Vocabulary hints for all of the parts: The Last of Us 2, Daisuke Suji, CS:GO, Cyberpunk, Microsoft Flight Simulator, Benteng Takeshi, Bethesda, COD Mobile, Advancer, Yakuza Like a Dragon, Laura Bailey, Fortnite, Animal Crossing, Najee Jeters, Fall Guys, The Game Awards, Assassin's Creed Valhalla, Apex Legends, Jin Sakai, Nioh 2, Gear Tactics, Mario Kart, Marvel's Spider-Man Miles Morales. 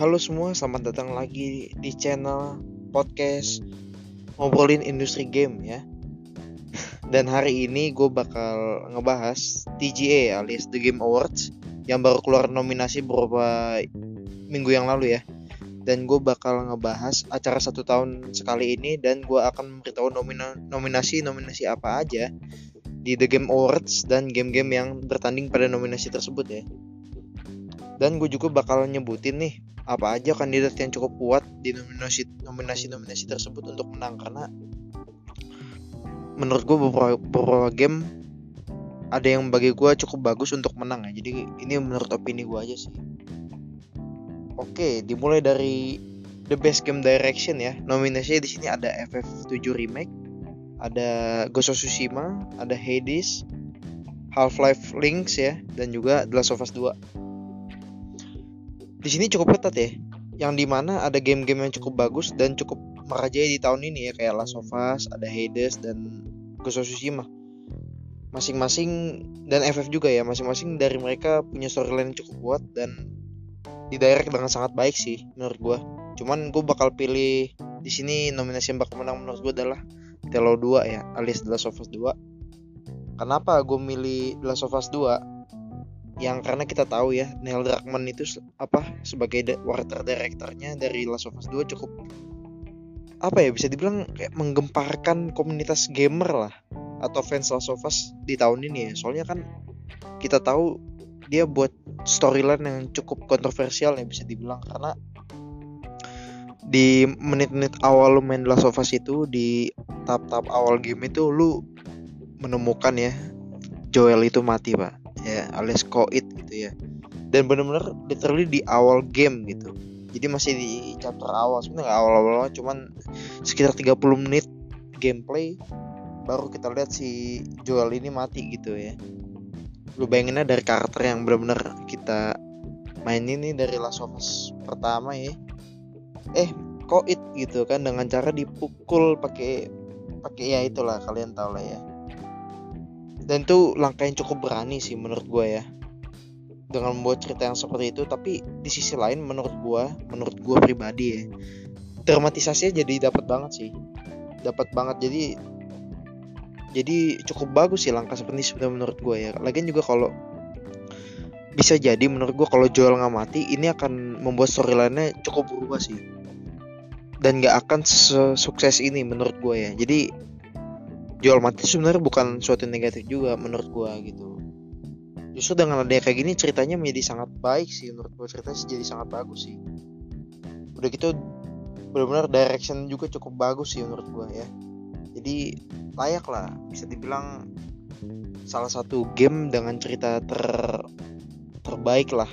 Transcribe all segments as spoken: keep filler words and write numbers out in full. Halo semua, selamat datang lagi di channel podcast ngobrolin industri game ya. Dan hari ini gue bakal ngebahas T G A alias The Game Awards yang baru keluar nominasi beberapa minggu yang lalu ya. Dan gue bakal ngebahas acara satu tahun sekali ini dan gue akan memberitahu nomina- nominasi-nominasi apa aja di The Game Awards dan game-game yang bertanding pada nominasi tersebut ya. Dan gue juga bakal nyebutin nih apa aja kandidat yang cukup kuat di nominasi nominasi nominasi tersebut untuk menang, karena menurut gue beberapa, beberapa game ada yang bagi gue cukup bagus untuk menang ya. Jadi ini menurut opini gue aja sih. Oke, dimulai dari The Best Game Direction ya. Nominasinya di sini ada F F seven Remake, ada Ghost of Tsushima, ada Hades, Half-Life Links ya, dan juga The Last of Us two. Di sini cukup ketat ya, yang dimana ada game-game yang cukup bagus dan cukup merajai di tahun ini ya, kayak Last of Us, ada Hades, dan Ghost of Tsushima. Masing-masing, dan F F juga ya, masing-masing dari mereka punya storyline yang cukup kuat dan didirect dengan sangat baik sih menurut gue. Cuman gue bakal pilih di sini nominasi yang bakal menang menurut gue adalah Telo two ya, alias The Last of Us two. Kenapa gue milih The Last of Us two? Yang karena kita tahu ya, Neil Druckmann itu apa sebagai de- writer directornya dari Last of Us two cukup apa ya, bisa dibilang kayak menggemparkan komunitas gamer lah atau fans Last of Us di tahun ini ya. Soalnya kan kita tahu dia buat storyline yang cukup kontroversial ya, bisa dibilang, karena di menit-menit awal lu main Last of Us itu, di tahap-tahap awal game itu lu menemukan ya Joel itu mati pak ya, alias koit gitu ya, dan benar-benar literally di awal game gitu. Jadi masih di chapter awal, sebenarnya nggak awal-awal, cuman sekitar tiga puluh menit gameplay baru kita lihat si Joel ini mati gitu ya. Lu bayanginnya dari karakter yang benar-benar kita mainin nih dari Last of Us pertama ya, eh koit gitu kan, dengan cara dipukul pakai pakai ya itulah, kalian tahu lah ya. Dan itu langkah yang cukup berani sih menurut gue ya, dengan membuat cerita yang seperti itu. Tapi di sisi lain menurut gue, menurut gue pribadi ya, dramatisasinya jadi dapat banget sih, dapat banget. Jadi jadi cukup bagus sih langkah seperti sebenarnya menurut gue ya. Lagian juga kalau bisa jadi menurut gue kalau Joel nggak mati, ini akan membuat storyline-nya cukup berubah sih, dan nggak akan sesukses ini menurut gue ya. Jadi Joel mati sebenarnya bukan suatu negatif juga menurut gue gitu. Justru dengan adanya kayak gini ceritanya menjadi sangat baik sih menurut gue, ceritanya jadi sangat bagus sih. Udah gitu benar-benar direction juga cukup bagus sih menurut gue ya. Jadi layak lah, bisa dibilang salah satu game dengan cerita ter terbaik lah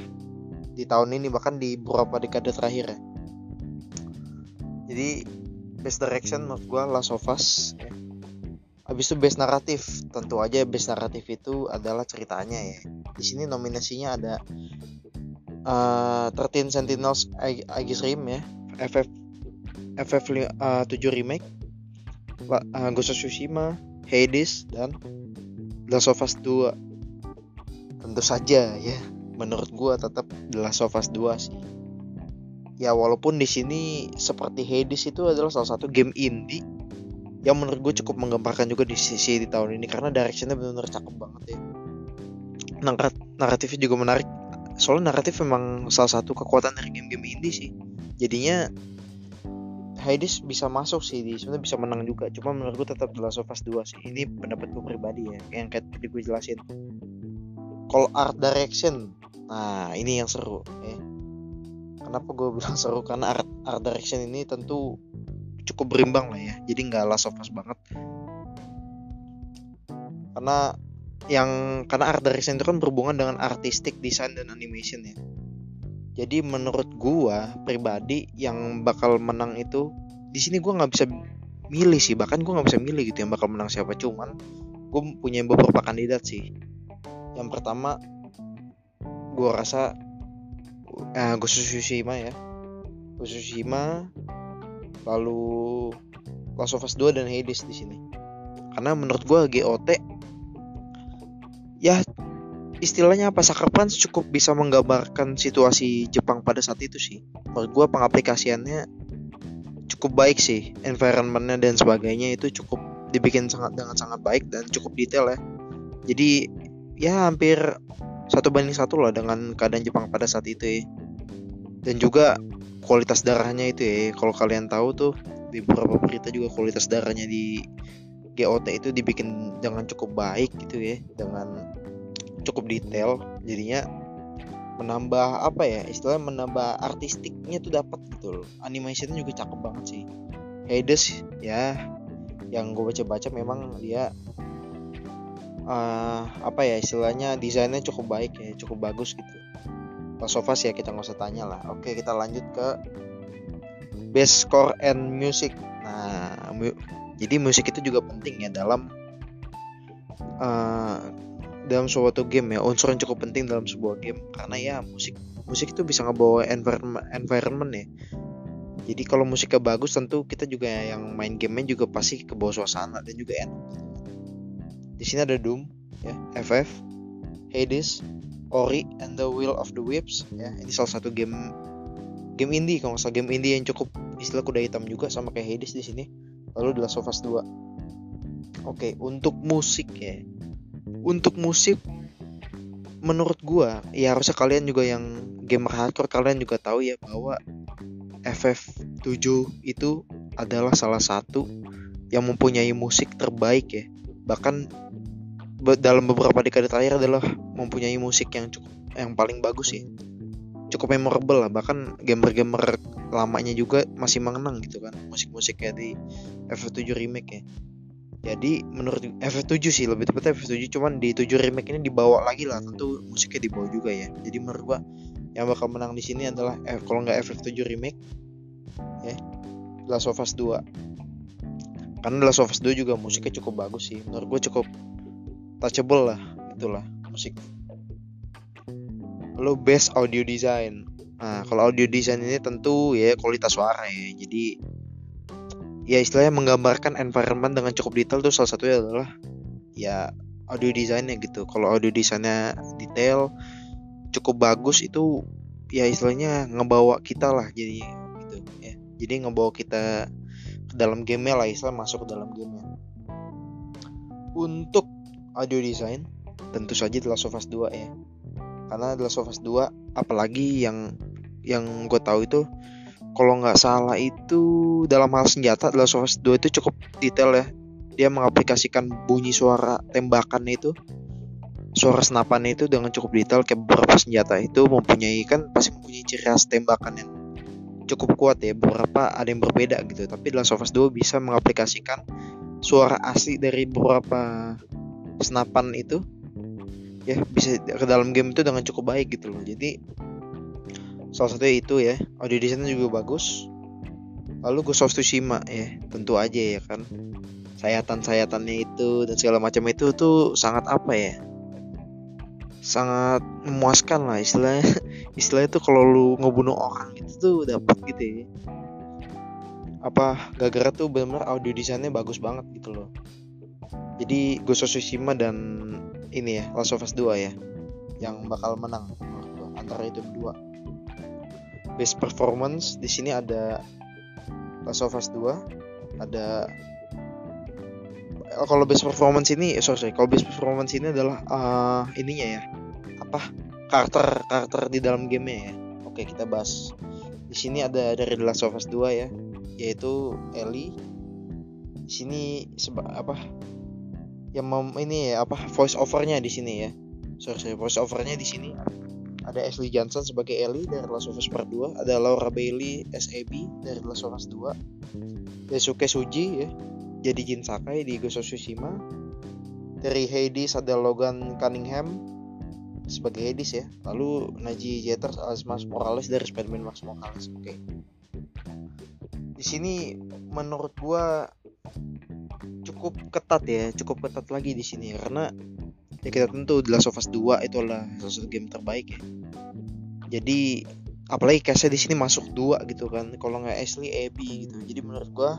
di tahun ini, bahkan di beberapa dekade terakhir ya. Jadi best direction menurut gue Last of Us ya. Habis itu best naratif, tentu aja best naratif itu adalah ceritanya ya. Di sini nominasinya ada uh, thirteen Sentinels Aegis Rim ya, F F seven Remake, uh, Ghost of Tsushima, Hades, dan The Last of Us two. Tentu saja ya, menurut gua tetap The Last of Us two sih. Ya walaupun di sini seperti Hades itu adalah salah satu game indie yang menurut gue cukup menggemparkan juga di sisi di tahun ini, karena directionnya benar-benar cakep banget ya. Naratifnya juga menarik, soalnya naratif memang salah satu kekuatan dari game-game indie sih. Jadinya Hades bisa masuk sih, sebenarnya bisa menang juga. Cuma menurut gue tetap The Last of Us two sih. Ini pendapat gue pribadi ya, yang kayak tadi gue jelasin. Kalau art direction, nah ini yang seru ya. Kenapa gue bilang seru? Karena art art direction ini tentu cukup berimbang lah ya, jadi nggak Last of Us banget, karena yang karena art direction itu kan berhubungan dengan artistik, desain dan animation ya. Jadi menurut gua pribadi yang bakal menang itu di sini gua nggak bisa milih sih, bahkan gua nggak bisa milih gitu yang bakal menang siapa. Cuman gua punya beberapa kandidat sih. Yang pertama gua rasa eh, Ghost of Tsushima ya, Ghost of Tsushima, lalu Last of Us two dan Hades di sini. Karena menurut gue G O T ya istilahnya apa, Sucker Punch cukup bisa menggambarkan situasi Jepang pada saat itu sih. Menurut gue pengaplikasiannya cukup baik sih, environmentnya dan sebagainya itu cukup dibikin sangat dengan sangat baik dan cukup detail ya. Jadi ya hampir satu banding satu lah dengan keadaan Jepang pada saat itu ya. Dan juga kualitas darahnya itu ya, kalau kalian tahu tuh di beberapa berita juga kualitas darahnya di G O T itu dibikin dengan cukup baik gitu ya, dengan cukup detail, jadinya menambah apa ya, istilahnya menambah artistiknya tuh dapat gitu loh. Animasinya juga cakep banget sih. Hades ya, yang gue baca-baca memang dia uh, apa ya istilahnya desainnya cukup baik ya, cukup bagus gitu. Last of Us ya kita nggak usah tanya lah. Oke, kita lanjut ke best score and music. Nah, mu- jadi musik itu juga penting ya dalam uh, dalam suatu game ya, unsur yang cukup penting dalam sebuah game, karena ya musik musik itu bisa ngebawa environment environment ya. Jadi kalau musiknya bagus tentu kita juga yang main gamenya juga pasti ke bawah suasana dan juga enak. Di sini ada Doom ya, F F, Hades, Ori and the Will of the Wisps ya. Ini salah satu game game indie kalau nggak salah, game indie yang cukup istilah kuda hitam juga sama kayak Hades di sini. Lalu The Last of Us dua. Oke, untuk musik ya. Untuk musik menurut gua ya harusnya kalian juga yang gamer hardcore kalian juga tahu ya bahwa F F tujuh itu adalah salah satu yang mempunyai musik terbaik ya. Bahkan be- dalam beberapa dekade terakhir adalah mempunyai musik yang cukup yang paling bagus ya. Cukup memorable lah, bahkan gamer-gamer lamanya juga masih mengenang gitu kan musik-musik kayak di F F tujuh Remake ya. Jadi menurut F F tujuh sih lebih tepatnya F F tujuh, cuman di tujuh remake ini dibawa lagi lah, tentu musiknya dibawa juga ya. Jadi menurut gua yang bakal menang di sini adalah F, kalau nggak F F tujuh remake ya, Last of Us dua. Karena Last of Us dua juga musiknya cukup bagus sih. Menurut gua cukup touchable lah, itulah musik. Lalu best audio design. Nah, kalau audio design ini tentu ya kualitas suara ya. Jadi ya istilahnya menggambarkan environment dengan cukup detail tuh salah satunya adalah ya audio desainnya gitu. Kalau audio desainnya detail cukup bagus itu ya istilahnya ngebawa kita lah jadi gitu ya. Jadi ngebawa kita ke dalam game lah, istilahnya masuk ke dalam game-nya. Untuk audio design tentu saja The Last of Us dua ya. Karena The Last of Us dua apalagi yang yang gue tahu itu kalau nggak salah itu dalam hal senjata The Last of Us dua itu cukup detail ya. Dia mengaplikasikan bunyi suara tembakannya itu, suara senapannya itu dengan cukup detail. Kayak beberapa senjata itu mempunyai kan pasti mempunyai ciri khas tembakan yang cukup kuat ya. Beberapa ada yang berbeda gitu. Tapi The Last of Us dua bisa mengaplikasikan suara asli dari beberapa senapan itu ya, bisa ke dalam game itu dengan cukup baik gitu loh. Jadi salah satunya itu ya, audio desainnya juga bagus. Lalu Ghost of Tsushima ya, tentu aja ya kan, sayatan-sayatannya itu dan segala macam itu tuh sangat apa ya, sangat memuaskan lah istilahnya. Istilahnya tuh kalau lu ngebunuh orang itu tuh dapat gitu ya. Apa gara-gara tuh benar-benar audio desainnya bagus banget gitu loh. Jadi Ghost of Tsushima dan ini ya Last of Us dua ya yang bakal menang antara itu berdua. Best performance di sini ada Last of Us dua, ada kalau best performance ini sorry, sorry. kalau best performance ini adalah uh, ininya ya apa karakter karakter di dalam gamenya ya. Oke, kita bahas di sini ada dari The Last of Us dua ya, yaitu Ellie. Di sini seba, apa yang mem, ini ya apa voice overnya di sini ya sorry, sorry voice overnya di sini. Ada Ashley Johnson sebagai Ellie dari The Last of Us Part dua. Ada Laura Bailey as Abby dari The Last of Us dua. Daisuke Suji ya, jadi Jin Sakai di Ghost of Tsushima. Dari Hades ada Logan Cunningham sebagai Hades ya. Lalu Najee Jeters alias Miles Morales dari Spider-Man Miles Morales. Oke. Okay. Di sini menurut gua cukup ketat ya, cukup ketat lagi di sini karena ya kita tentu The Last of Us dua itu adalah salah satu game terbaik ya. Jadi apalagi case-nya di sini masuk dua gitu kan. Kalau nggak Ashley, Abby gitu. Jadi menurut gua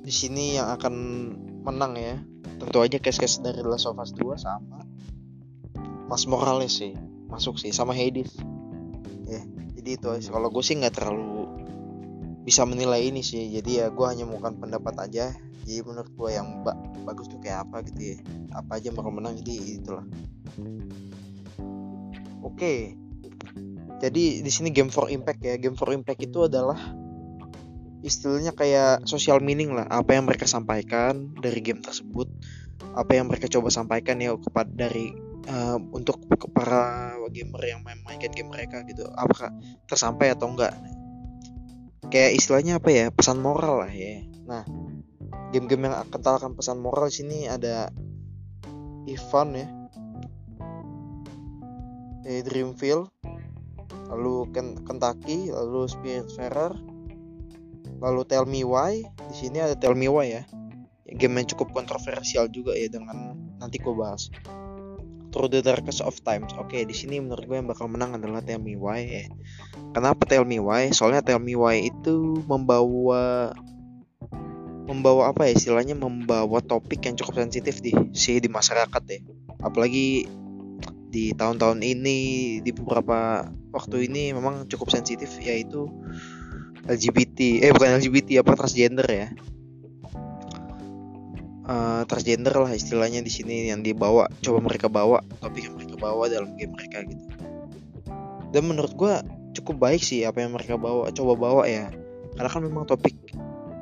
di sini yang akan menang ya. Tentu aja case-case dari The Last of Us dua sama Miles Morales sih masuk sih, sama Hades ya. Jadi itu kalau gue sih nggak terlalu bisa menilai ini sih, jadi ya gue hanya menggunakan pendapat aja. Jadi menurut gue yang ba- bagus tuh kayak apa gitu ya, apa aja bakal menang, jadi itulah. Oke, jadi di sini Game for Impact ya. Game for Impact itu adalah istilahnya kayak social meaning lah, apa yang mereka sampaikan dari game tersebut, apa yang mereka coba sampaikan ya kepada dari uh, untuk para gamer yang memainkan game mereka gitu, apakah tersampai atau enggak. Kayak istilahnya apa ya, pesan moral lah ya. Nah, game-game yang kental akan pesan moral di sini ada Ivan ya, eh, Dreamfield, lalu Kentucky, lalu Spiritfarer, lalu Tell Me Why. Di sini ada Tell Me Why ya, game yang cukup kontroversial juga ya, dengan nanti gue bahas. Through the Darkest of Times. Oke, di sini menurut gue yang bakal menang adalah Tell Me Why ya. Kenapa Tell Me Why? Soalnya Tell Me Why itu membawa membawa apa ya istilahnya, membawa topik yang cukup sensitif di si di masyarakat ya. Apalagi di tahun-tahun ini, di beberapa waktu ini memang cukup sensitif, yaitu L G B T, eh bukan L G B T, apa transgender ya. Uh, transgender lah istilahnya di sini yang dibawa, coba mereka bawa, topik yang mereka bawa dalam game mereka gitu. Dan menurut gue cukup baik sih apa yang mereka bawa, coba bawa ya. Karena kan memang topik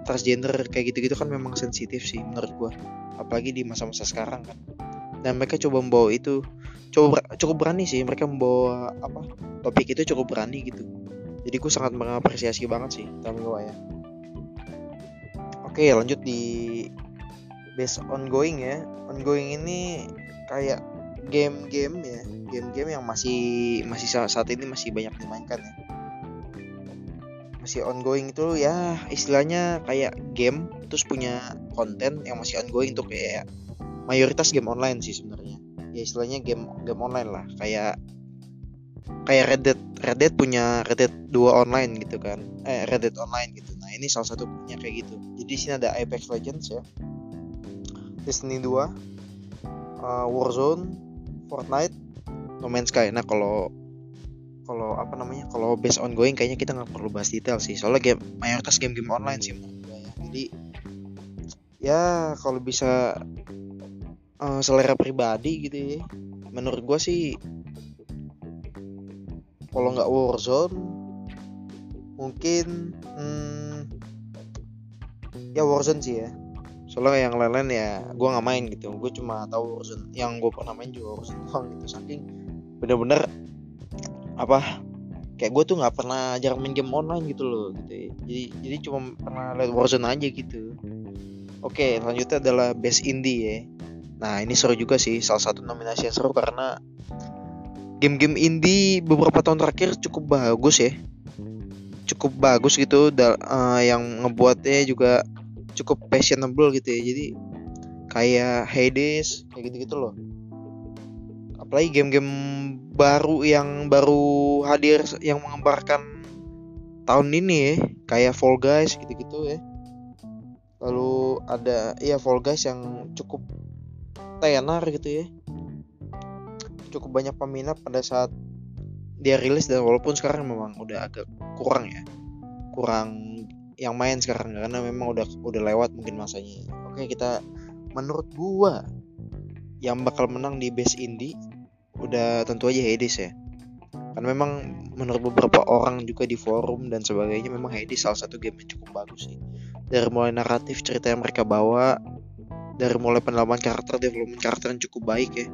transgender kayak gitu-gitu kan memang sensitif sih menurut gue, apalagi di masa-masa sekarang kan. Dan mereka coba membawa itu, coba cukup berani sih mereka membawa apa topik itu, cukup berani gitu. Jadi gue sangat mengapresiasi banget sih Tamiwa ya. Oke, lanjut di base ongoing ya. Ongoing ini kayak game-game ya, game-game yang masih masih saat ini masih banyak dimainkan ya. Masih ongoing itu ya istilahnya kayak game terus punya konten yang masih ongoing tuh, kayak mayoritas game online sih sebenarnya. Ya istilahnya game game online lah, kayak kayak Red Dead Red Dead punya Red Dead dua online gitu kan. Eh Red Dead Online gitu. Nah, ini salah satu punya kayak gitu. Jadi di sini ada Apex Legends ya, Destiny dua, uh, Warzone, Fortnite, No Man's Sky. Nah, kalau kalau apa namanya, kalau based ongoing kayaknya kita nggak perlu bahas detail sih, soalnya game mayoritas game-game online sih menurut gue ya. Jadi ya kalau bisa uh, selera pribadi gitu ya, menurut gue sih kalau nggak Warzone mungkin hmm, ya Warzone sih ya. Soalnya yang lain-lain ya gue gak main gitu, gue cuma tahu Warzone, yang gue pernah main juga Warzone doang gitu. Saking bener-bener apa, kayak gue tuh gak pernah jarang main game online gitu loh gitu. Jadi jadi cuma pernah lihat Warzone aja gitu. Oke, selanjutnya adalah Best Indie ya. Nah, ini seru juga sih, salah satu nominasi yang seru karena game-game indie beberapa tahun terakhir cukup bagus ya, cukup bagus gitu, da- uh, yang ngebuatnya juga cukup fashionable gitu ya. Jadi kayak Hades kayak gitu-gitu loh. Apalagi game-game baru yang baru hadir yang mengembarkan tahun ini ya, kayak Fall Guys gitu-gitu ya. Lalu ada ya Fall Guys yang cukup tenar gitu ya, cukup banyak peminat pada saat dia rilis, dan walaupun sekarang memang udah agak kurang ya, kurang yang main sekarang karena memang udah udah lewat mungkin masanya. Oke, kita menurut gua yang bakal menang di base indie udah tentu aja Hades ya. Karena memang menurut beberapa orang juga di forum dan sebagainya, memang Hades salah satu game yang cukup bagus sih. Dari mulai naratif cerita yang mereka bawa, dari mulai pendalaman karakter, development karakter yang cukup baik ya.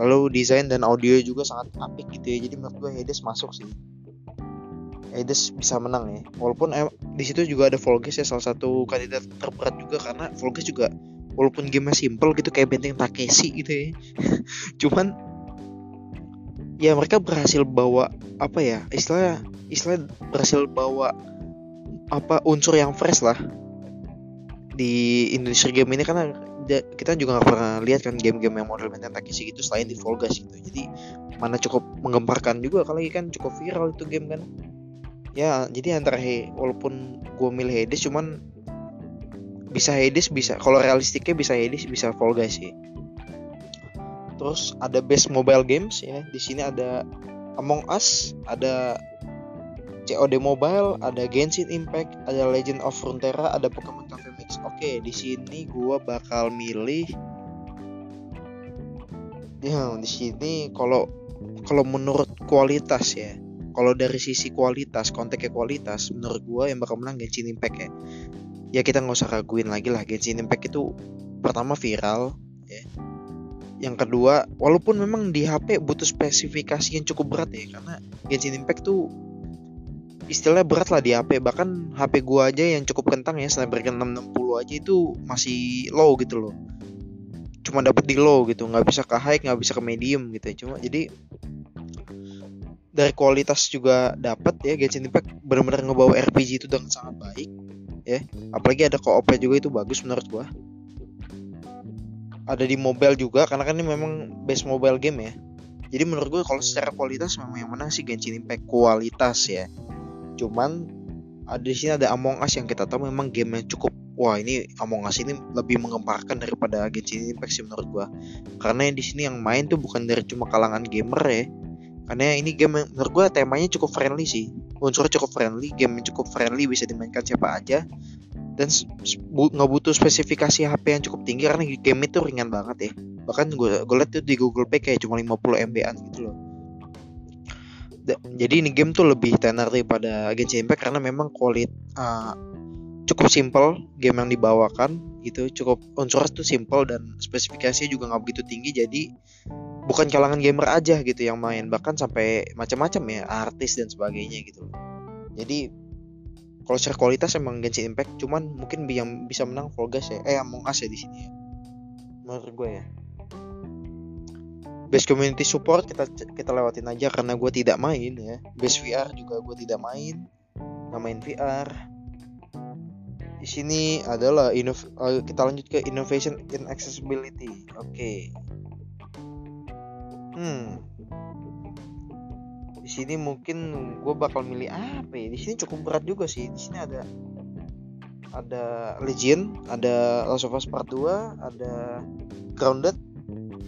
Lalu desain dan audio juga sangat apik gitu ya. Jadi menurut gua Hades masuk sih. Hades bisa menang ya. Walaupun eh, di situ juga ada Fall Guys ya, salah satu kandidat terberat juga, karena Fall Guys juga walaupun game-nya simple gitu kayak Benteng Takeshi gitu ya. Cuman ya mereka berhasil bawa apa ya? Istilahnya istilah berhasil bawa apa unsur yang fresh lah di industri game ini, karena kita juga gak pernah lihat kan game-game yang model Benteng Takeshi gitu selain di Fall Guys gitu. Jadi mana cukup menggemparkan juga, apalagi kan cukup viral itu game kan. Ya, jadi antara he, walaupun gue milih Hades, cuman bisa Hades, bisa kalau realistiknya bisa Hades, bisa Fall Guys sih. Terus ada best mobile games ya. Di sini ada Among Us, ada C O D Mobile, ada Genshin Impact, ada Legend of Runeterra, ada Pokemon Cafe Mix. Oke, di sini gua bakal milih. Ya, di sini kalau kalau menurut kualitas ya. Kalau dari sisi kualitas, konteknya kualitas, menurut gue yang bakal menang Genshin Impact ya. Ya kita nggak usah raguin lagi lah, Genshin Impact itu pertama viral, ya. Yang kedua, walaupun memang di H P butuh spesifikasi yang cukup berat ya, karena Genshin Impact tuh istilahnya berat lah di H P. Bahkan H P gue aja yang cukup kentang ya, Snapdragon enam enam nol aja itu masih low gitu loh. Cuma dapat di low gitu, nggak bisa ke high, nggak bisa ke medium gitu ya. Cuma jadi dari kualitas juga dapat ya, Genshin Impact benar-benar ngebawa R P G itu dengan sangat baik ya. Apalagi ada co-opnya juga, itu bagus menurut gua. Ada di mobile juga karena kan ini memang base mobile game ya. Jadi menurut gua kalau secara kualitas memang yang menang sih Genshin Impact, kualitas ya. Cuman ada di sini ada Among Us yang kita tahu memang game-nya cukup, wah ini Among Us ini lebih menggemparkan daripada Genshin Impact sih menurut gua. Karena di sini yang main tuh bukan dari cuma kalangan gamer ya. Karena ini game menurut gue temanya cukup friendly sih, unsurnya cukup friendly, game cukup friendly, bisa dimainkan siapa aja. Dan nggak butuh spesifikasi H P yang cukup tinggi karena game itu ringan banget ya. Bahkan gue, gue liat tuh di Google Play kayak cuma lima puluh megabyte gitu loh. D- Jadi ini game tuh lebih tenar daripada Genshin Impact karena memang kualit uh, cukup simple game yang dibawakan gitu. Cukup unsurnya tuh simple dan spesifikasinya juga nggak begitu tinggi, jadi bukan kalangan gamer aja gitu yang main, bahkan sampai macam-macam ya, artis dan sebagainya gitu. Jadi kalau secara kualitas emang Genshin Impact, cuman mungkin yang bisa menang Fall Guys ya, eh Among Us ya di sini ya. Menurut gue ya. Best community support kita kita lewatin aja karena gue tidak main ya. Best V R juga gue tidak main. Nggak main V R. Di sini adalah inov- kita lanjut ke innovation in accessibility. Oke. Okay. Hmm. Di sini mungkin gue bakal milih apa ya? Di sini cukup berat juga sih. Di sini ada ada Legion, ada Last of Us Part dua, ada Grounded,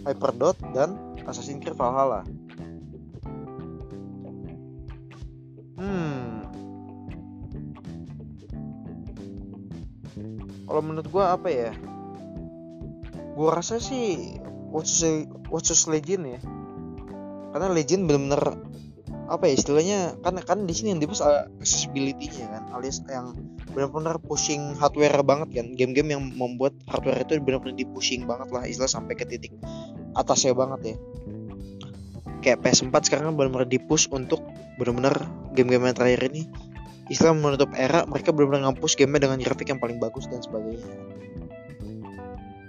Hyperdot, dan Assassin's Creed Valhalla. Hmm. Kalau menurut gue apa ya? Gue rasa sih Watchus Legend ya. Karena Legend benar-benar apa ya istilahnya, kan kan di sini yang dipush accessibility-nya kan, alias yang benar-benar pushing hardware banget kan. Game-game yang membuat hardware itu benar-benar dipushing banget lah, istilah sampai ke titik atasnya banget ya. Kayak P S four sekarang benar-benar dipush untuk benar-benar game-game yang terakhir ini istilah menutup era, mereka benar-benar nge-push game-nya dengan grafik yang paling bagus dan sebagainya.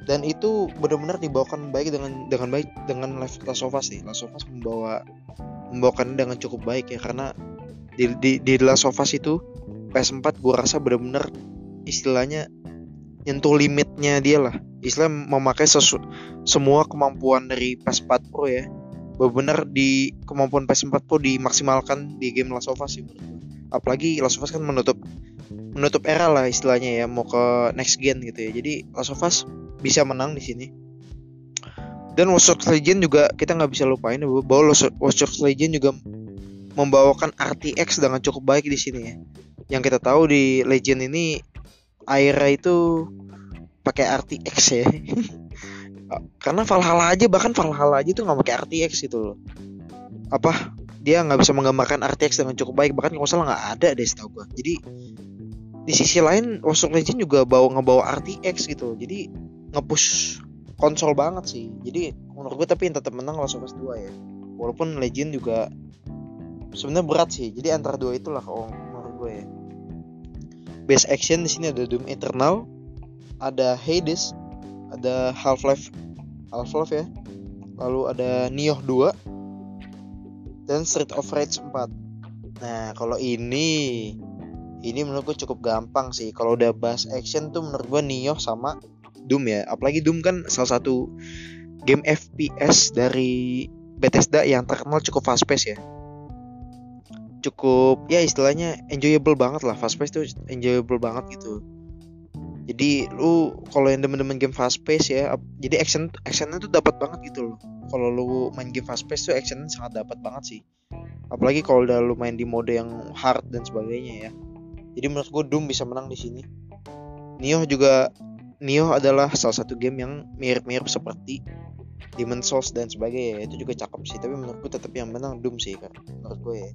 Dan itu benar-benar dibawakan baik dengan dengan baik dengan Last of Us sih. Last of Us membawa membawakan dengan cukup baik ya, karena di di, di Last of Us itu P S four gue rasa benar-benar istilahnya nyentuh limitnya dia lah. Istilah memakai sesu, semua kemampuan dari P S four Pro ya. Benar-benar di kemampuan P S four Pro dimaksimalkan di game Last of Us sih menurut gue. Apalagi Last of Us kan menutup menutup era lah istilahnya ya, mau ke next gen gitu ya. Jadi Last of Us bisa menang di sini. Dan Watch Dogs Legion juga kita nggak bisa lupain bahwa Watch Dogs Legion juga membawakan R T X dengan cukup baik di sini ya. Yang kita tahu di Legion ini Aira itu pakai R T X ya. Karena Valhalla aja, bahkan Valhalla aja tuh nggak pakai R T X gitu loh. Apa dia nggak bisa menggambarkan R T X dengan cukup baik, bahkan kalau salah nggak ada deh setahu gua. Jadi di sisi lain Watch Dogs Legion juga bawa ngebawa R T X gitu. Jadi nge-push konsol banget sih. Jadi menurut gue tapi yang tetap menang Last of Us dua ya. Walaupun Legend juga sebenarnya berat sih. Jadi antara dua itulah kalau menurut gue ya. Best action di sini ada Doom Eternal, ada Hades, ada Half-Life, Half-Life ya. Lalu ada Nioh dua dan Street of Rage empat. Nah, kalau ini ini menurut gue cukup gampang sih. Kalau udah bahas action tuh menurut gue Nioh sama Doom ya, apalagi Doom kan salah satu game F P S dari Bethesda yang terkenal cukup fast pace ya. Cukup ya istilahnya enjoyable banget lah, fast pace tuh enjoyable banget gitu. Jadi lu kalau yang demen-demen game fast pace ya, jadi action actionnya tuh dapat banget gitu loh. Kalau lu main game fast pace tuh actionnya sangat dapat banget sih. Apalagi kalau udah lu main di mode yang hard dan sebagainya ya. Jadi menurut gue Doom bisa menang di sini. Nioh juga Nioh adalah salah satu game yang mirip-mirip seperti Demon Souls dan sebagainya ya. Itu juga cakep sih, tapi menurut gue tetap yang menang Doom sih kan. Menurut gue ya.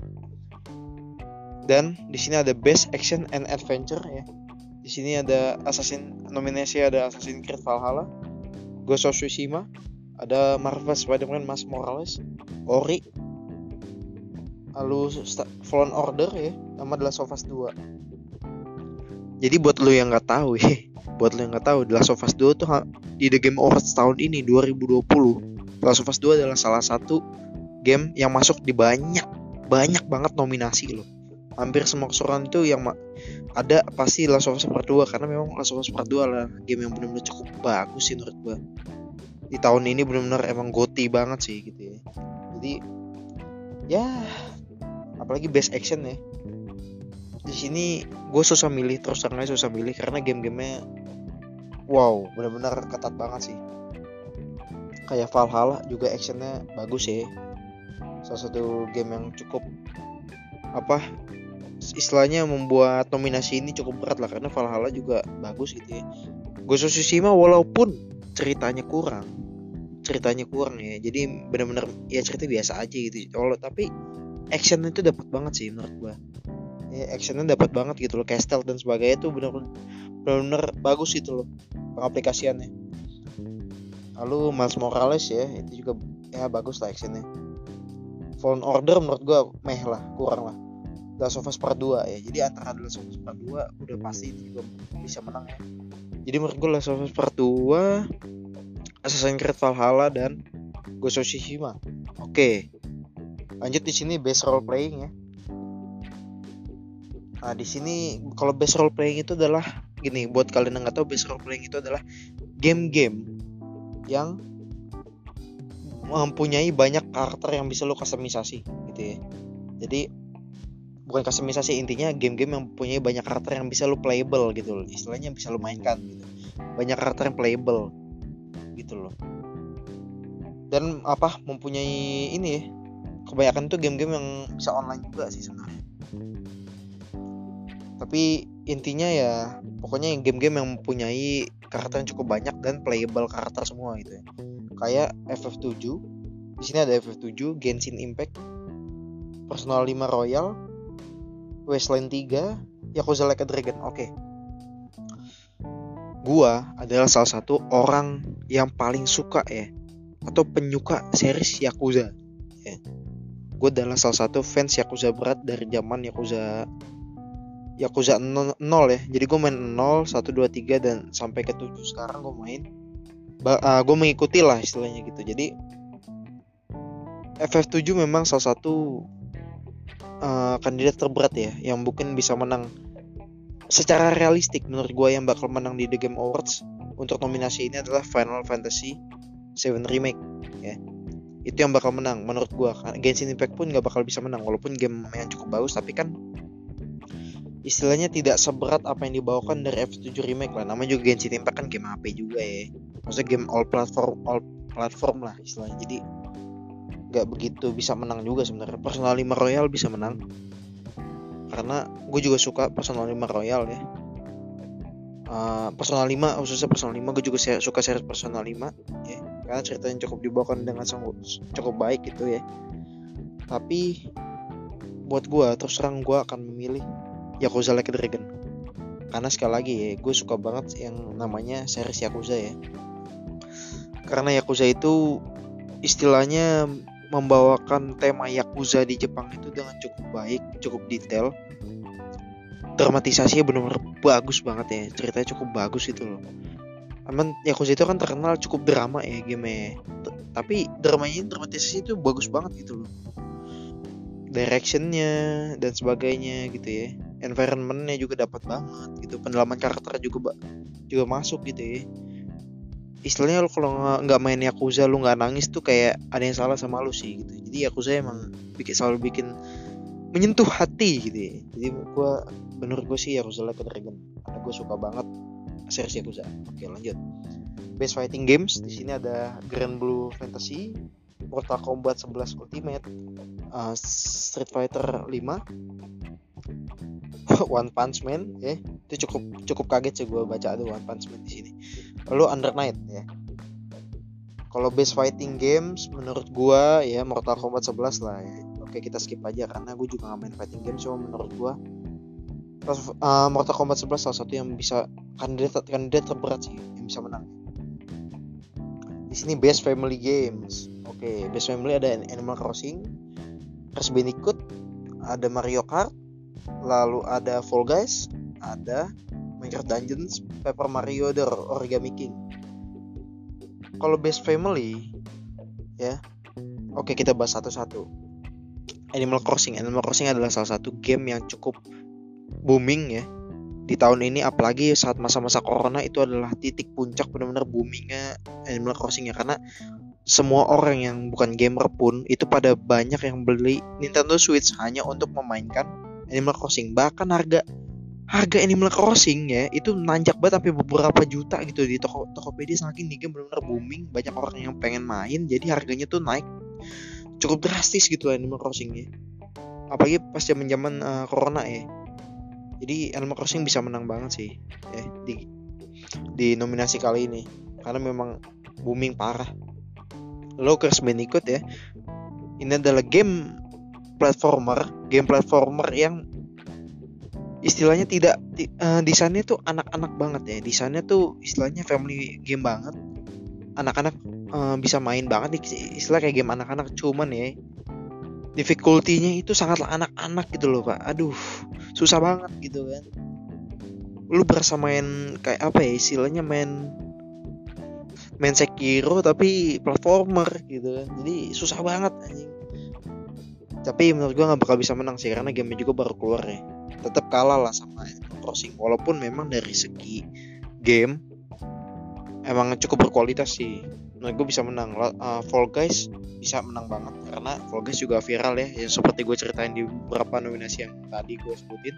Dan di sini ada Best Action and Adventure ya. Di sini ada Assassin nominasi ada Assassin's Creed Valhalla, Ghost of Tsushima, ada Marvel's Spider-Man Miles Morales, Ori, lalu Fallen Order ya, sama The Last of Us dua. Jadi buat lu yang nggak tahu ya, buat lu yang nggak tahu, The Last of Us dua tuh di The Game Awards tahun ini dua ribu dua puluh, The Last of Us dua adalah salah satu game yang masuk di banyak banyak banget nominasi loh. Hampir semua keseluruhan itu yang ma- ada pasti Last of Us Part dua, karena memang Last of Us Part dua adalah game yang benar-benar cukup bagus sih menurut gue. Di tahun ini benar-benar emang goti banget sih gitu ya. Jadi ya apalagi best action ya. Di sini gue susah milih, terus terang aja susah milih karena game-gamenya wow, benar-benar ketat banget sih. Kayak Valhalla juga actionnya bagus ya. Salah satu game yang cukup apa istilahnya membuat nominasi ini cukup berat lah, karena Valhalla juga bagus gitu ya. Ghost of Tsushima walaupun ceritanya kurang ceritanya kurang ya, jadi benar-benar ya cerita biasa aja gitu, tapi action itu dapat banget sih menurut gua ya, actionnya dapat banget gitu loh, castle dan sebagainya tuh benar-benar benar-benar bagus gitu loh pengaplikasiannya. Lalu Miles Morales ya, itu juga ya bagus lah actionnya. Fallen Order menurut gue meh lah, kurang lah. The Last of Us Part dua ya. Jadi antara The Last of Us Part dua udah pasti ini juga bisa menang ya. Jadi menurut gue The Last of Us Part dua, Assassin's Creed Valhalla dan Ghost of Tsushima. Oke. Lanjut di sini best role playing ya. Nah, di sini kalau best role playing itu adalah gini, buat kalian yang enggak tahu, best role playing itu adalah game-game yang mempunyai banyak karakter yang bisa lo customisasi gitu ya. Jadi bukan customisasi, intinya game-game yang mempunyai banyak karakter yang bisa lo playable gitu loh. Istilahnya bisa lo mainkan gitu. Banyak karakter yang playable gitu loh. Dan apa mempunyai ini ya, kebanyakan tuh game-game yang bisa online juga sih sebenarnya. Tapi intinya ya pokoknya game-game yang mempunyai karakter yang cukup banyak dan playable karakter semua gitu ya. Kayak F F tujuh, di sini ada F F tujuh, Genshin Impact, Persona lima Royal, Wasteland tiga, Yakuza Like a Dragon. Oke, okay. Gua adalah salah satu orang yang paling suka ya, atau penyuka series Yakuza. Ya. Gua adalah salah satu fans Yakuza berat dari zaman Yakuza Yakuza nol ya. Jadi gua main nol, satu, dua, tiga dan sampai ke tujuh sekarang gua main. Ba- uh, gue mengikuti lah istilahnya gitu. Jadi F F tujuh memang salah satu uh, kandidat terberat ya, yang mungkin bisa menang secara realistik. Menurut gue yang bakal menang di The Game Awards untuk nominasi ini adalah Final Fantasy tujuh Remake ya. Itu yang bakal menang menurut gue. Genshin Impact pun gak bakal bisa menang, walaupun game yang cukup bagus, tapi kan istilahnya tidak seberat apa yang dibawakan dari F F tujuh Remake lah. Namanya juga Genshin Impact kan game H P juga ya. Maksudnya game all platform all platform lah istilahnya. Jadi gak begitu bisa menang juga sebenarnya. Persona lima Royal bisa menang, karena gue juga suka Persona lima Royal ya. uh, Persona lima, khususnya Persona lima, gue juga ser- suka series Persona lima ya. Karena ceritanya cukup dibawakan dengan sanggup, cukup baik gitu ya. Tapi buat gue terus terang gue akan memilih Yakuza Like a Dragon, karena sekali lagi ya, gue suka banget yang namanya series Yakuza ya. Karena Yakuza itu istilahnya membawakan tema Yakuza di Jepang itu dengan cukup baik, cukup detail. Dramatisasinya benar-benar bagus banget ya, ceritanya cukup bagus gitu loh. Emang Yakuza itu kan terkenal cukup drama ya game-nya. Tapi dramanya, dramatisasi itu bagus banget gitu loh. Directionnya dan sebagainya gitu ya, environmentnya juga dapat banget gitu, pendalaman karakter juga ba- juga masuk gitu ya. Istilahnya lo kalau nggak main Yakuza lo nggak nangis tuh kayak ada yang salah sama lo sih gitu. Jadi Yakuza emang bikin selalu bikin menyentuh hati gitu ya. Jadi gue menurut gue sih Yakuza Like a Dragon, karena gue suka banget series Yakuza. Oke, lanjut. Best Fighting Games, di sini ada Grand Blue Fantasy, Mortal Kombat sebelas Ultimate, uh, Street Fighter lima, One Punch Man, ya. Itu cukup cukup kaget sih gue baca ada One Punch Man di sini. Lalu Under Night, ya. Kalau Best Fighting Games menurut gua ya Mortal Kombat sebelas lah ya. Oke, kita skip aja karena gua juga gak main fighting game, cuma menurut gua terus, uh, Mortal Kombat sebelas salah satu yang bisa kandidat kandidat terberat sih yang bisa menang. Di sini Best Family Games. Oke, Best Family ada Animal Crossing, Crash Bandicoot, ada Mario Kart, lalu ada Fall Guys, ada Minecraft Dungeons, Paper Mario, The Origami King. Kalau Best Family ya. Oke, kita bahas satu-satu. Animal Crossing. Animal Crossing adalah salah satu game yang cukup booming ya di tahun ini, apalagi saat masa-masa corona itu adalah titik puncak benar-benar boomingnya Animal Crossing ya, karena semua orang yang bukan gamer pun itu pada banyak yang beli Nintendo Switch hanya untuk memainkan Animal Crossing. Bahkan harga Harga Animal Crossing ya itu nanjak banget sampai beberapa juta gitu di toko Tokopedia, saking nih game benar-benar booming, banyak orang yang pengen main, jadi harganya tuh naik cukup drastis gitu Animal Crossing ya. Apalagi pas zaman-zaman uh, corona ya. Jadi Animal Crossing bisa menang banget sih ya di di nominasi kali ini karena memang booming parah. Lalu Crash Bandicoot ya. Ini adalah game platformer, game platformer yang istilahnya tidak uh, desainnya tuh anak-anak banget ya, desainnya tuh istilahnya family game banget, anak-anak uh, bisa main banget, istilah kayak game anak-anak, cuman ya difficulty-nya itu sangatlah anak-anak gitu loh pak, aduh susah banget gitu kan, lu berasa main kayak apa ya istilahnya main main Sekiro tapi platformer gitu kan, jadi susah banget anjing. Tapi menurut gua nggak bakal bisa menang sih karena gamenya juga baru keluar ya. Tetap kalah lah sama Animal Crossing, walaupun memang dari segi game emang cukup berkualitas sih. Nah gue bisa menang. uh, Fall Guys bisa menang banget karena Fall Guys juga viral ya, yang seperti gue ceritain di beberapa nominasi yang tadi gue sebutin.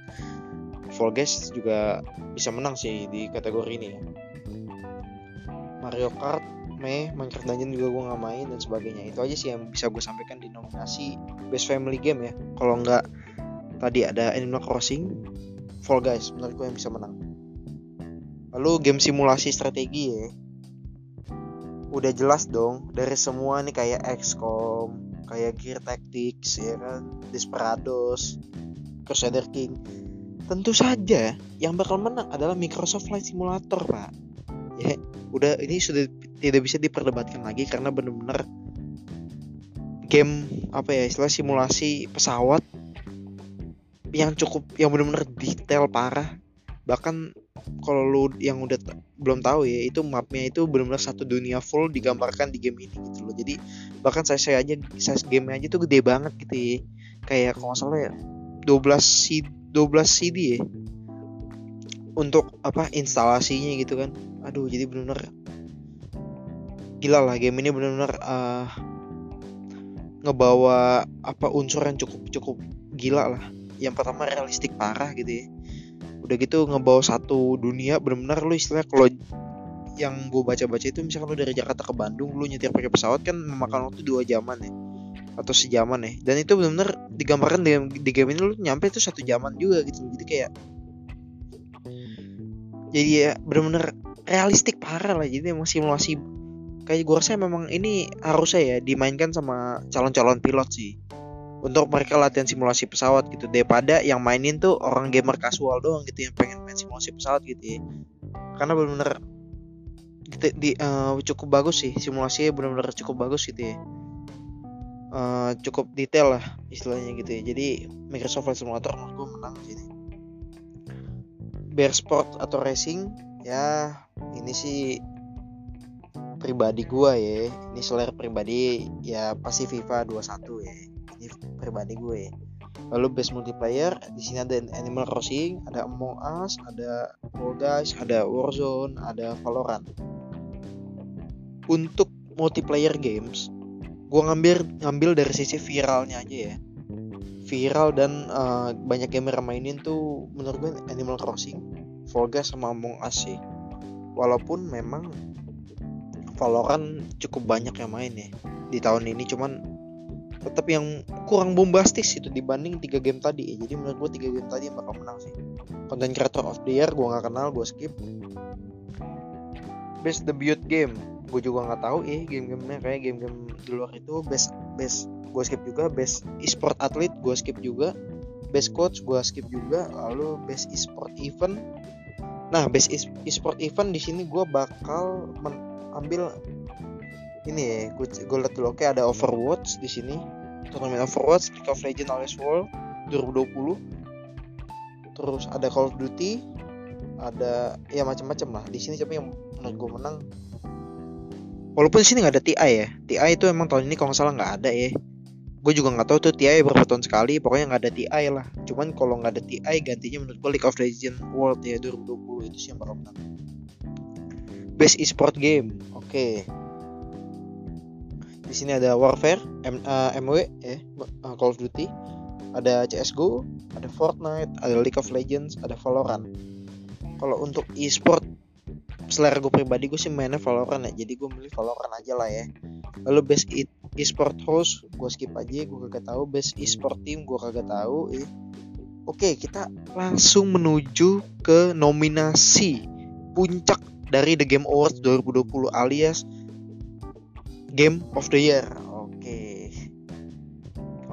Fall Guys juga bisa menang sih di kategori ini ya. Mario Kart, Meh, Minecraft Dungeon juga gue nggak main dan sebagainya. Itu aja sih yang bisa gue sampaikan di nominasi Best Family Game ya. Kalau nggak tadi ada Animal Crossing, Fall Guys menurut gue yang bisa menang. Lalu game simulasi strategi ya. Udah jelas dong dari semua nih, kayak X COM, kayak Gear Tactics ya kan, Desperados, Crusader King. Tentu saja yang bakal menang adalah Microsoft Flight Simulator, Pak. Ya, udah ini sudah tidak bisa diperdebatkan lagi karena benar-benar game apa ya, istilah simulasi pesawat yang cukup, yang benar-benar detail parah. Bahkan kalau lu yang udah t- belum tahu ya, itu mapnya itu benar-benar satu dunia full digambarkan di game ini gitu loh. Jadi bahkan size aja, size game-nya aja tuh gede banget gitu ya. Kayak kalau nggak salah ya dua belas C D ya untuk apa instalasinya gitu kan. Aduh, jadi benar-benar gila lah game ini, benar-benar uh, ngebawa apa unsur yang cukup cukup gila lah. Yang pertama realistik parah gitu ya. Udah gitu ngebawa satu dunia benar-benar lu istilahnya, kalau yang gue baca-baca itu misalkan lu dari Jakarta ke Bandung, lu nyetir pakai pesawat kan memakan waktu dua jaman ya atau sejaman ya. Dan itu benar-benar digambarkan di, di game ini lu nyampe itu satu jaman juga gitu. Jadi kayak jadi ya benar-benar realistik parah lah. Jadi emang simulasi kayak gue rasa memang ini harusnya ya dimainkan sama calon-calon pilot sih, untuk mereka latihan simulasi pesawat gitu, daripada yang mainin tuh orang gamer casual doang gitu yang pengen main simulasi pesawat gitu ya. Karena benar-benar di, di, uh, cukup bagus sih simulasinya, benar-benar cukup bagus gitu ya, uh, cukup detail lah istilahnya gitu ya. Jadi Microsoft Flight Simulator menurut gue menang sini. Bear Sport atau Racing ya, ini sih pribadi gue ya, ini selera pribadi ya, pasti FIFA dua puluh satu ya, ini pribadi gue. Lalu Best Multiplayer, di sini ada Animal Crossing, ada Among Us, ada Fall Guys, ada Warzone, ada Valorant. Untuk multiplayer games, gue ngambil ngambil dari sisi viralnya aja ya. Viral dan uh, banyak gamer mainin tuh menurut gue Animal Crossing, Fall Guys sama Among Us sih. walaupun memang Valorant cukup banyak yang main ya di tahun ini, cuman tetap yang kurang bombastis itu dibanding tiga game tadi. Jadi menurut gue tiga game tadi yang bakal menang sih. Content Creator of the Year gue nggak kenal, gue skip. Best debut game gue juga nggak tahu ya, eh, game-gamenya kayak game-game di luar itu. Best best gue skip juga. Best e-sport athlete gue skip juga. Best coach gue skip juga. Lalu best e-sport event. Nah, best e-sport event di sini gue bakal men- ambil ini ya, gue lihat dulu. Oke, ada Overwatch di sini, turnamen Overwatch, League of Legends World dua ribu dua puluh. Terus ada Call of Duty, ada ya macam-macam lah. Di sini siapa yang menurut gue menang? Walaupun di sini nggak ada T I ya. T I itu emang tahun ini kalau nggak salah nggak ada ya. Gue juga nggak tahu tuh T I berapa tahun sekali. Pokoknya nggak ada T I lah. Cuman kalau nggak ada T I gantinya menurut gue League of Legends World ya dua ribu dua puluh itu sih yang bakal menang. Best e-sport game, oke. Okay. Di sini ada Warfare, M- uh, M W, eh, uh, Call of Duty, ada C S G O, ada Fortnite, ada League of Legends, ada Valorant. Kalau untuk e-sport, selera gue pribadi gue sih mainnya Valorant ya, jadi gue milih Valorant aja lah ya. Lalu best e- e-sport host, gue skip aja, gue kagak tahu. Best e-sport team, gue kagak tahu. Eh. Oke, okay, kita langsung menuju ke nominasi puncak dari The Game Awards dua ribu dua puluh alias Game of the Year. Oke. Okay. Oke,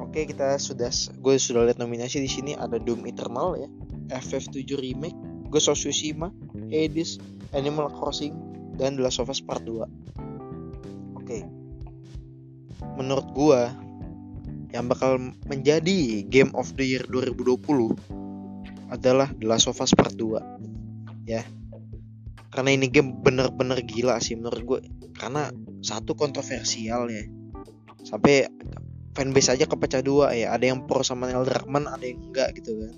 okay, kita sudah gue sudah lihat nominasi di sini ada Doom Eternal ya, F F tujuh Remake, Ghost of Tsushima, Hades, Animal Crossing, dan The Last of Us Part dua. Oke. Okay. Menurut gue yang bakal menjadi Game of the Year dua ribu dua puluh adalah The Last of Us Part dua. Ya. Karena ini game bener-bener gila sih menurut gue. Karena satu kontroversial ya, sampai fanbase aja kepecah dua ya. Ada yang pro sama Neil Druckmann, ada yang enggak gitu kan.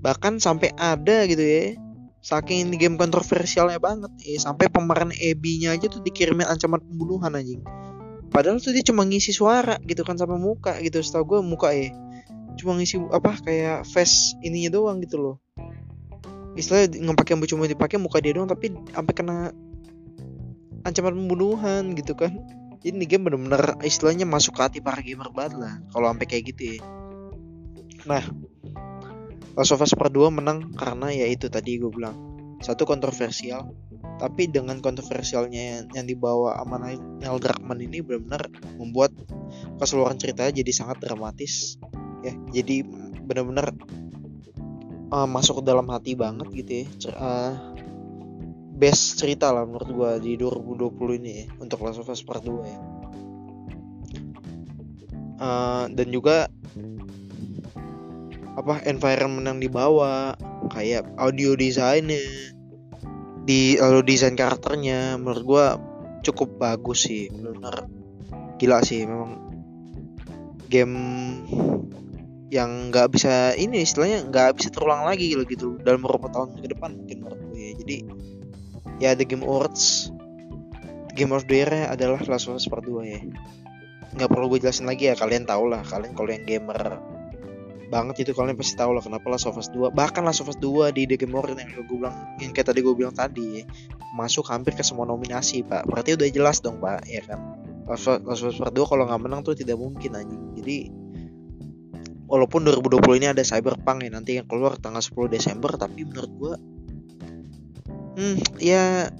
Bahkan sampai ada gitu ya, saking ini game kontroversialnya banget ya, sampai pemeran Abby-nya aja tuh dikirimin ancaman pembunuhan anjing. Padahal tuh dia cuma ngisi suara gitu kan, sama muka gitu. Setahu gue muka ya cuma ngisi apa kayak face ininya doang gitu loh. Istilahnya ngepakai yang cuma dipakai muka dia doang, tapi sampai kena ancaman pembunuhan gitu kan. Jadi ini game benar-benar istilahnya masuk ke hati para gamer banget lah kalau sampai kayak gitu ya. Nah, Last of Us Part dua menang karena ya itu tadi gue bilang, satu kontroversial, tapi dengan kontroversialnya yang dibawa sama Neil Druckmann ini benar-benar membuat keseluruhan ceritanya jadi sangat dramatis ya. Jadi benar-benar Uh, masuk ke dalam hati banget gitu ya. Cer- uh, best cerita lah menurut gue di dua ribu dua puluh ini ya, untuk Last of Us Part dua ya. Uh, dan juga apa environment yang dibawa, kayak audio desainnya, di lalu desain karakternya menurut gue cukup bagus sih, benar gila sih memang. Game yang nggak bisa ini istilahnya nggak bisa terulang lagi gitu dalam beberapa tahun ke depan mungkin menurut gue ya. Jadi ya The Game Awards, The Game of the Year adalah Last of Us Part dua ya. Nggak perlu gue jelasin lagi ya, kalian tau lah. Kalian kalau yang gamer banget itu kalian pasti tau lah kenapa Last of Us dua, bahkan Last of Us dua di The Game Awards yang gue bilang yang kayak tadi gue bilang tadi ya, masuk hampir ke semua nominasi pak. Berarti udah jelas dong pak ya kan, Last of Us Part dua kalau nggak menang tuh tidak mungkin anjing. Jadi walaupun dua ribu dua puluh ini ada Cyberpunk ya, nanti yang keluar tanggal sepuluh Desember, tapi menurut gue hmm, ya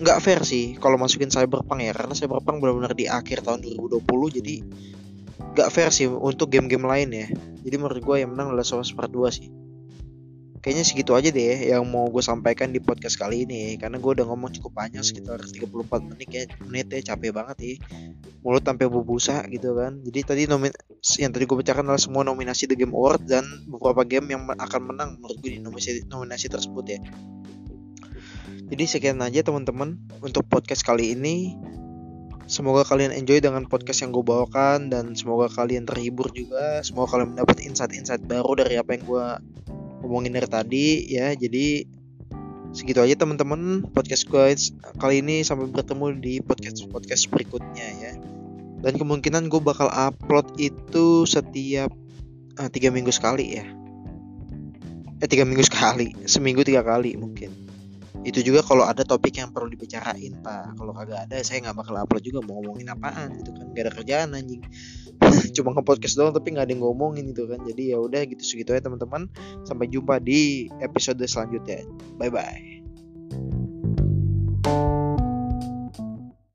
nggak fair sih kalau masukin Cyberpunk ya, karena Cyberpunk benar-benar di akhir tahun dua ribu dua puluh, jadi nggak fair sih untuk game-game lain ya. Jadi menurut gue yang menang adalah Last of Us Part dua sih. Kayaknya segitu aja deh yang mau gue sampaikan di podcast kali ini, karena gue udah ngomong cukup panjang sekitar tiga puluh empat menit ya, menit ya capek banget ya, mulut sampai bubusa gitu kan. Jadi tadi nomin- yang tadi gue bacakan adalah semua nominasi The Game Awards dan beberapa game yang akan menang menurut gue di nominasi, nominasi tersebut ya. Jadi sekian aja teman-teman untuk podcast kali ini. Semoga kalian enjoy dengan podcast yang gue bawakan, dan semoga kalian terhibur juga. Semoga kalian mendapat insight-insight baru dari apa yang gue omongin dari tadi ya. Jadi segitu aja teman-teman podcast gue kali ini. Sampai bertemu di podcast-podcast berikutnya ya. Dan kemungkinan gue bakal upload itu setiap ah, tiga minggu sekali ya. Eh tiga minggu sekali, seminggu tiga kali mungkin. itu juga kalau ada topik yang perlu dibicarain, Pak. Kalau kagak ada, saya nggak bakal upload juga, mau ngomongin apaan gitu kan, nggak ada kerjaan anjing. Cuma nge-podcast doang tapi nggak ada yang ngomongin gitu kan. Jadi ya udah gitu segitu ya teman-teman. Sampai jumpa di episode selanjutnya. Bye bye.